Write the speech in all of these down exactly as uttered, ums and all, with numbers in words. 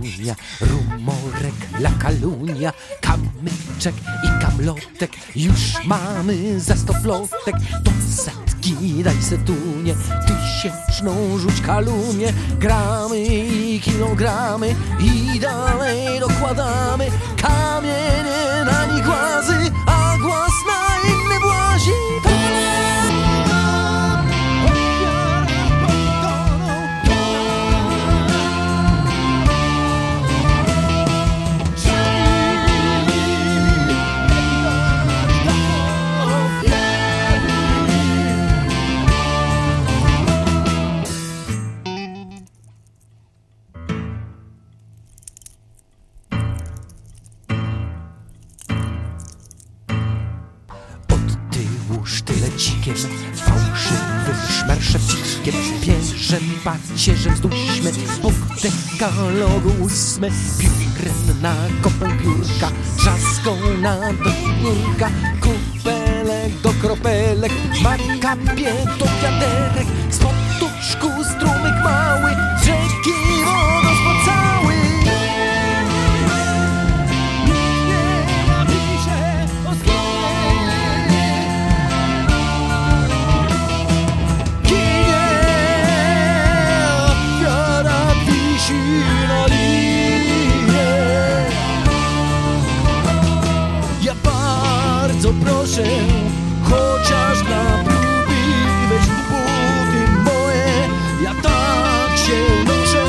petunia, rumorek, lakalunia, kamyczek i kamlotek. Już mamy za stoplotek, to setki daj setunie, tysięczną rzuć kalumnie. Gramy i kilogramy i dalej dokładamy kamienie na nigłazy, a głaz na inny błazi. Sztylecikiem, fałszywym szmerszefikiem, pierzem, pacierzem z duśmy, punkt dekalogu ósmy, piórem na kopę piórka, drzaską na dośniórka, kupelek do kropelek, makapie do wiaderek, z potuszku strumyk mały, z rzeki wodospad cały. Proszę, chociaż na próby weź buty moje. Ja tak się noszę,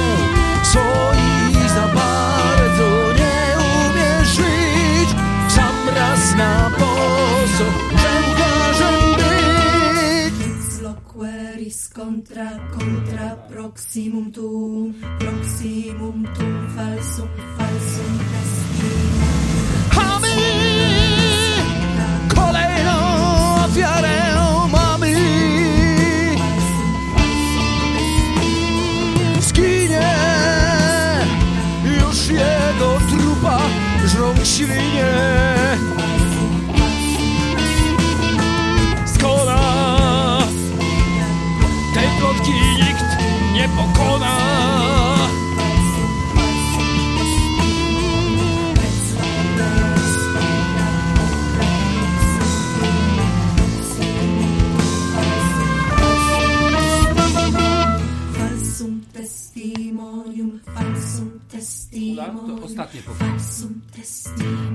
swoich za bardzo nie umiem żyć. W sam raz na boso żołgarzem być. Zloqueris contra, contra, proximum tuum, proximum tuum, falsum, falsum castigum. Ofiarę mamy, zginie już jego trupa, żrąk świnie. Skona tej plotki nikt nie pokona. Falsum testimonium, falsum testimonium, falsum testimonium.